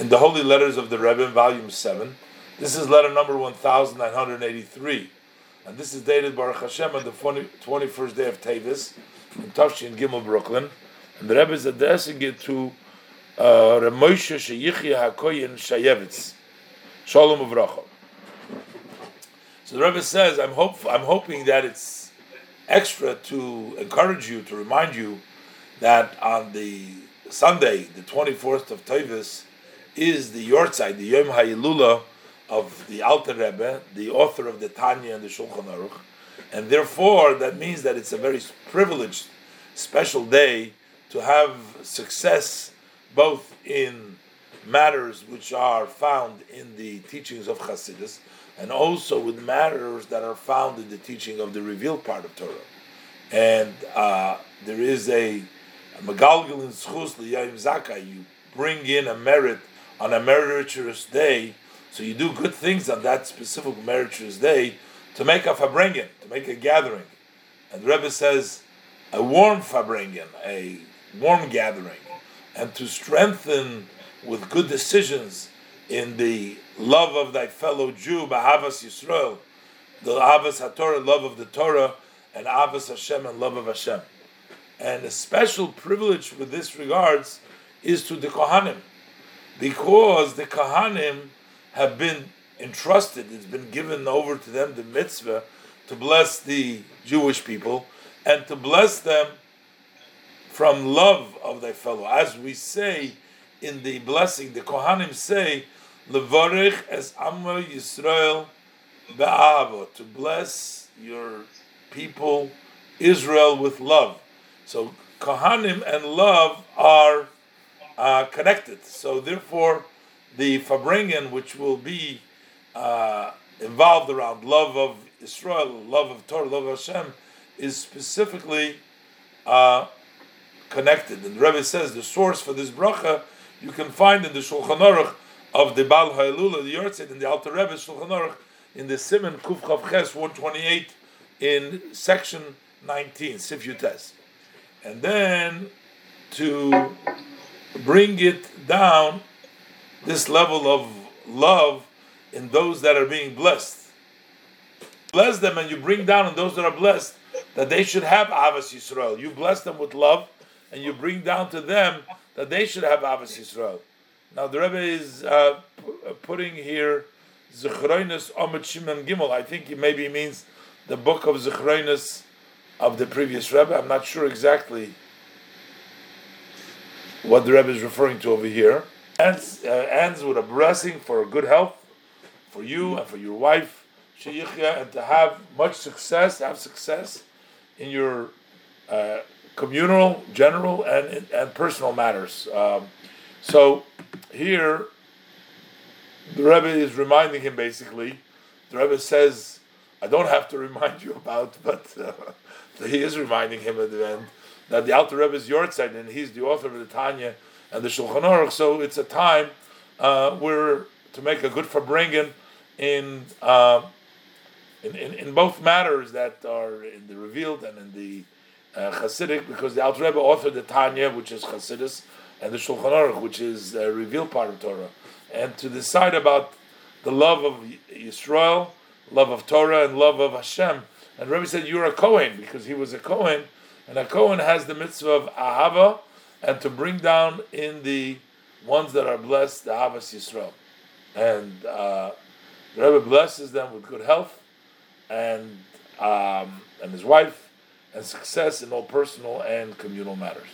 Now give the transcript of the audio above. In the Holy Letters of the Rebbe, Volume 7, this is letter number 1983, and this is dated Baruch Hashem on the 21st day of Tevis, in Toshin Gimel, Brooklyn, and the Rebbe is addressing it to Reb Moshe Shayichia Hakoyin Shayevitz, Shalom Uvracha. So the Rebbe says, I'm hoping that it's extra to encourage you, to remind you, that on the Sunday, the 24th of Tevis, is the Yortzai, the Yom HaYilula of the Alter Rebbe, the author of the Tanya and the Shulchan Aruch, and therefore that means that it's a very privileged, special day to have success both in matters which are found in the teachings of Chasidus and also with matters that are found in the teaching of the revealed part of Torah. And there is a Megalgalin Zchus L'Yom Zaka, you bring in a merit on a meritorious day, so you do good things on that specific meritorious day to make a farbrengen, to make a gathering. And the Rebbe says, a warm farbrengen, a warm gathering, and to strengthen with good decisions in the love of thy fellow Jew, Ahavas Yisrael, the Ahavas HaTorah, love of the Torah, and Ahavas Hashem, and love of Hashem. And a special privilege with this regards is to the Kohanim, because the Kohanim have been entrusted, it's been given over to them the mitzvah to bless the Jewish people and to bless them from love of thy fellow. As we say in the blessing, the Kohanim say, Levarich es amma Yisrael be'avo, to bless your people Israel with love. So Kohanim and love are connected. So therefore, the farbrengen, which will be involved around love of Israel, love of Torah, love of Hashem, is specifically connected. And the Rebbe says the source for this bracha you can find in the Shulchan Aruch of the Baal Ha'elulah, the Yerzeit, and the Alter Rebbe Shulchan Aruch in the Siman Kuf Chav Ches 128 in section 19, Sif Yutes. And then to bring it down, this level of love in those that are being blessed. Bless them and you bring down in those that are blessed that they should have Ahavas Yisrael. You bless them with love and you bring down to them that they should have Ahavas Yisrael. Now the Rebbe is putting here Zichroinus Omud Shimon gimel. I think it maybe means the book of Zichroinus of the previous Rebbe. I'm not sure exactly what the Rebbe is referring to over here. Ends with a blessing for good health, for you and for your wife, Shayichia, and to have much success, have success in your communal, general, and personal matters. So here, the Rebbe is reminding him, basically. The Rebbe says, I don't have to remind you about, but he is reminding him at the end, that the Alter Rebbe is Yortzai, and he's the author of the Tanya and the Shulchan Aruch, so it's a time where to make a good farbrengen in both matters that are in the revealed and in the Hasidic, because the Alter Rebbe authored the Tanya, which is Chasidus, and the Shulchan Aruch, which is the revealed part of Torah, and to decide about the love of Yisrael, love of Torah, and love of Hashem. And Rebbe said, you're a Kohen, because he was a Kohen, and a Kohen has the mitzvah of Ahava, and to bring down in the ones that are blessed, the Ahavas Yisrael. And the Rebbe blesses them with good health and his wife, and success in all personal and communal matters.